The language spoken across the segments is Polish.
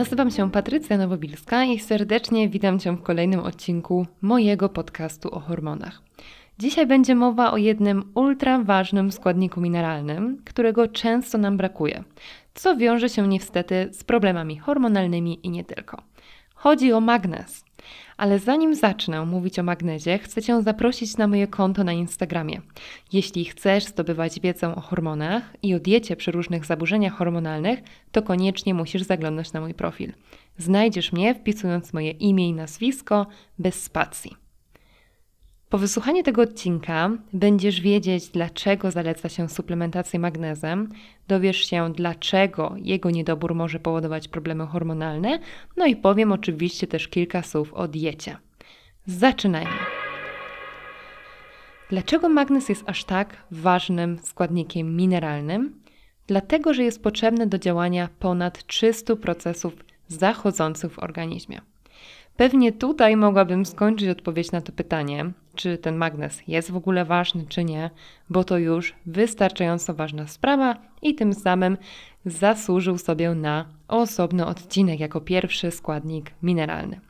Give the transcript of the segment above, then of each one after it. Nazywam się Patrycja Nowobilska i serdecznie witam Cię w kolejnym odcinku mojego podcastu o hormonach. Dzisiaj będzie mowa o jednym ultraważnym składniku mineralnym, którego często nam brakuje, co wiąże się niestety z problemami hormonalnymi i nie tylko. Chodzi o magnez. Ale zanim zacznę mówić o magnezie, chcę Cię zaprosić na moje konto na Instagramie. Jeśli chcesz zdobywać wiedzę o hormonach i o diecie przy różnych zaburzeniach hormonalnych, to koniecznie musisz zaglądać na mój profil. Znajdziesz mnie wpisując moje imię i nazwisko bez spacji. Po wysłuchaniu tego odcinka będziesz wiedzieć, dlaczego zaleca się suplementację magnezem, dowiesz się, dlaczego jego niedobór może powodować problemy hormonalne, no i powiem oczywiście też kilka słów o diecie. Zaczynajmy! Dlaczego magnez jest aż tak ważnym składnikiem mineralnym? Dlatego, że jest potrzebny do działania ponad 300 procesów zachodzących w organizmie. Pewnie tutaj mogłabym skończyć odpowiedź na to pytanie, czy ten magnez jest w ogóle ważny, czy nie, bo to już wystarczająco ważna sprawa i tym samym zasłużył sobie na osobny odcinek jako pierwszy składnik mineralny.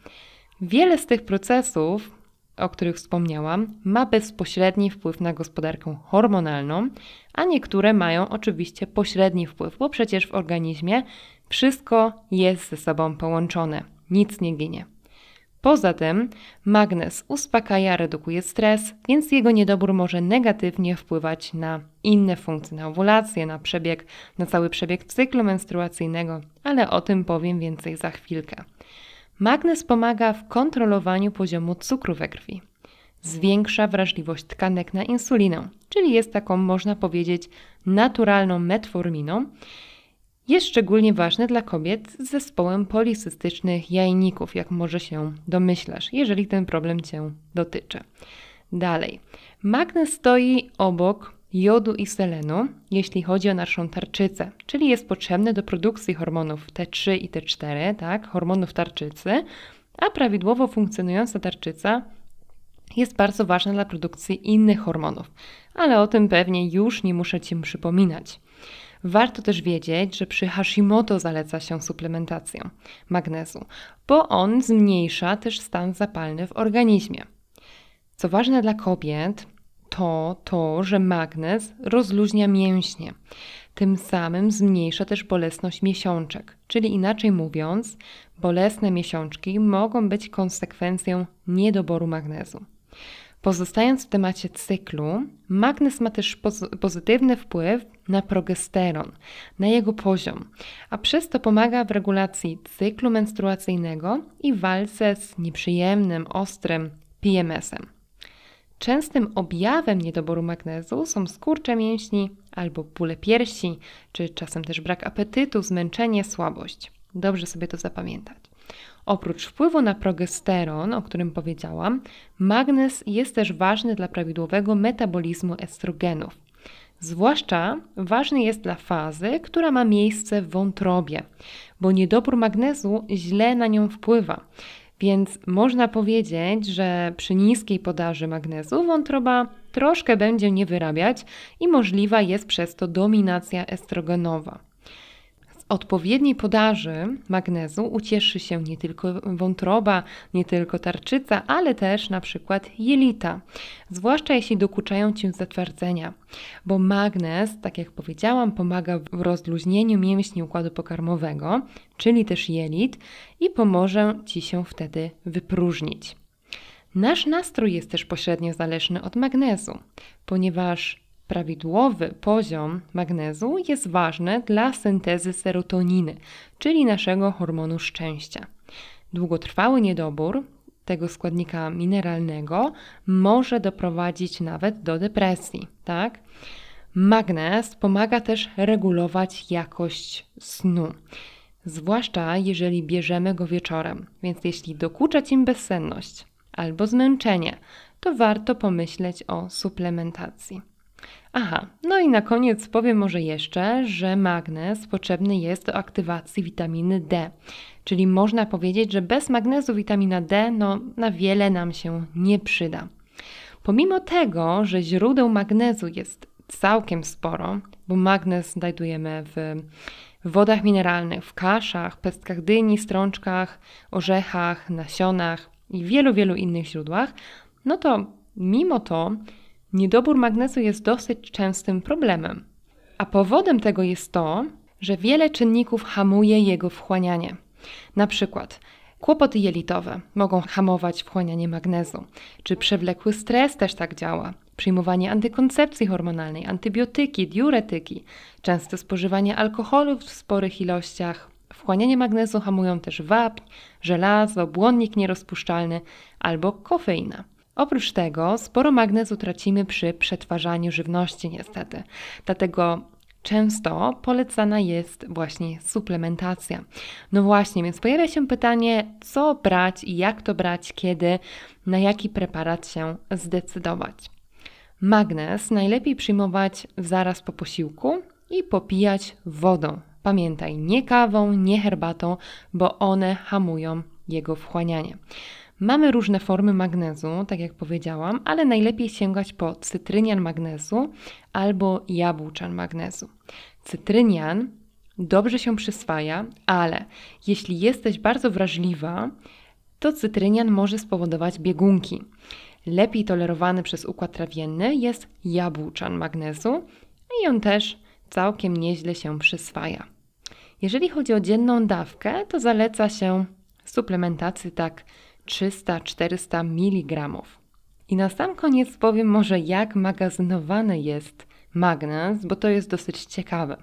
Wiele z tych procesów, o których wspomniałam, ma bezpośredni wpływ na gospodarkę hormonalną, a niektóre mają oczywiście pośredni wpływ, bo przecież w organizmie wszystko jest ze sobą połączone, nic nie ginie. Poza tym magnez uspokaja, redukuje stres, więc jego niedobór może negatywnie wpływać na inne funkcje, na owulację, na cały przebieg cyklu menstruacyjnego, ale o tym powiem więcej za chwilkę. Magnez pomaga w kontrolowaniu poziomu cukru we krwi. Zwiększa wrażliwość tkanek na insulinę, czyli jest taką, można powiedzieć, naturalną metforminą. Jest szczególnie ważny dla kobiet z zespołem policystycznych jajników, jak może się domyślasz, jeżeli ten problem Cię dotyczy. Dalej, magnez stoi obok jodu i selenu, jeśli chodzi o naszą tarczycę, czyli jest potrzebny do produkcji hormonów T3 i T4, tak, hormonów tarczycy, a prawidłowo funkcjonująca tarczyca jest bardzo ważna dla produkcji innych hormonów, ale o tym pewnie już nie muszę Ci przypominać. Warto też wiedzieć, że przy Hashimoto zaleca się suplementację magnezu, bo on zmniejsza też stan zapalny w organizmie. Co ważne dla kobiet, to, że magnez rozluźnia mięśnie. Tym samym zmniejsza też bolesność miesiączek, czyli inaczej mówiąc, bolesne miesiączki mogą być konsekwencją niedoboru magnezu. Pozostając w temacie cyklu, magnez ma też pozytywny wpływ na progesteron, na jego poziom, a przez to pomaga w regulacji cyklu menstruacyjnego i walce z nieprzyjemnym, ostrym PMS-em. Częstym objawem niedoboru magnezu są skurcze mięśni albo bóle piersi, czy czasem też brak apetytu, zmęczenie, słabość. Dobrze sobie to zapamiętać. Oprócz wpływu na progesteron, o którym powiedziałam, magnez jest też ważny dla prawidłowego metabolizmu estrogenów. Zwłaszcza ważny jest dla fazy, która ma miejsce w wątrobie, bo niedobór magnezu źle na nią wpływa. Więc można powiedzieć, że przy niskiej podaży magnezu wątroba troszkę będzie nie wyrabiać i możliwa jest przez to dominacja estrogenowa. Odpowiedniej podaży magnezu ucieszy się nie tylko wątroba, nie tylko tarczyca, ale też na przykład jelita, zwłaszcza jeśli dokuczają Ci zatwardzenia, bo magnez, tak jak powiedziałam, pomaga w rozluźnieniu mięśni układu pokarmowego, czyli też jelit i pomoże Ci się wtedy wypróżnić. Nasz nastrój jest też pośrednio zależny od magnezu, ponieważ prawidłowy poziom magnezu jest ważny dla syntezy serotoniny, czyli naszego hormonu szczęścia. Długotrwały niedobór tego składnika mineralnego może doprowadzić nawet do depresji, tak? Magnez pomaga też regulować jakość snu, zwłaszcza jeżeli bierzemy go wieczorem, więc jeśli dokucza Ci bezsenność albo zmęczenie, to warto pomyśleć o suplementacji. Aha, no i na koniec powiem może jeszcze, że magnez potrzebny jest do aktywacji witaminy D, czyli można powiedzieć, że bez magnezu witamina D na wiele nam się nie przyda. Pomimo tego, że źródeł magnezu jest całkiem sporo, bo magnez znajdujemy w w wodach mineralnych, w kaszach, pestkach dyni, strączkach, orzechach, nasionach i wielu, wielu innych źródłach, no to mimo to niedobór magnezu jest dosyć częstym problemem. A powodem tego jest to, że wiele czynników hamuje jego wchłanianie. Na przykład kłopoty jelitowe mogą hamować wchłanianie magnezu. Czy przewlekły stres też tak działa? Przyjmowanie antykoncepcji hormonalnej, antybiotyki, diuretyki, częste spożywanie alkoholu w sporych ilościach. Wchłanianie magnezu hamują też wapń, żelazo, błonnik nierozpuszczalny albo kofeina. Oprócz tego sporo magnezu tracimy przy przetwarzaniu żywności niestety. Dlatego często polecana jest właśnie suplementacja. No właśnie, więc pojawia się pytanie, co brać i jak to brać, kiedy, na jaki preparat się zdecydować. Magnez najlepiej przyjmować zaraz po posiłku i popijać wodą. Pamiętaj, nie kawą, nie herbatą, bo one hamują jego wchłanianie. Mamy różne formy magnezu, tak jak powiedziałam, ale najlepiej sięgać po cytrynian magnezu albo jabłczan magnezu. Cytrynian dobrze się przyswaja, ale jeśli jesteś bardzo wrażliwa, to cytrynian może spowodować biegunki. Lepiej tolerowany przez układ trawienny jest jabłczan magnezu i on też całkiem nieźle się przyswaja. Jeżeli chodzi o dzienną dawkę, to zaleca się suplementacji tak 300-400 mg. I na sam koniec powiem może, jak magazynowany jest magnez, bo to jest dosyć ciekawe.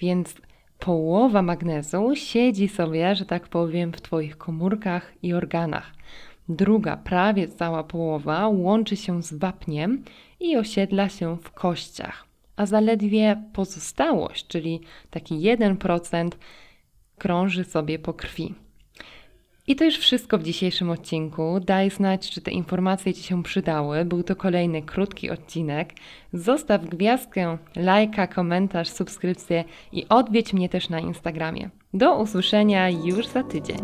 Więc połowa magnezu siedzi sobie, że tak powiem, w Twoich komórkach i organach. Druga, prawie cała połowa, łączy się z wapniem i osiedla się w kościach. A zaledwie pozostałość, czyli taki 1%, krąży sobie po krwi. I to już wszystko w dzisiejszym odcinku. Daj znać, czy te informacje Ci się przydały. Był to kolejny krótki odcinek. Zostaw gwiazdkę, lajka, komentarz, subskrypcję i odwiedź mnie też na Instagramie. Do usłyszenia już za tydzień.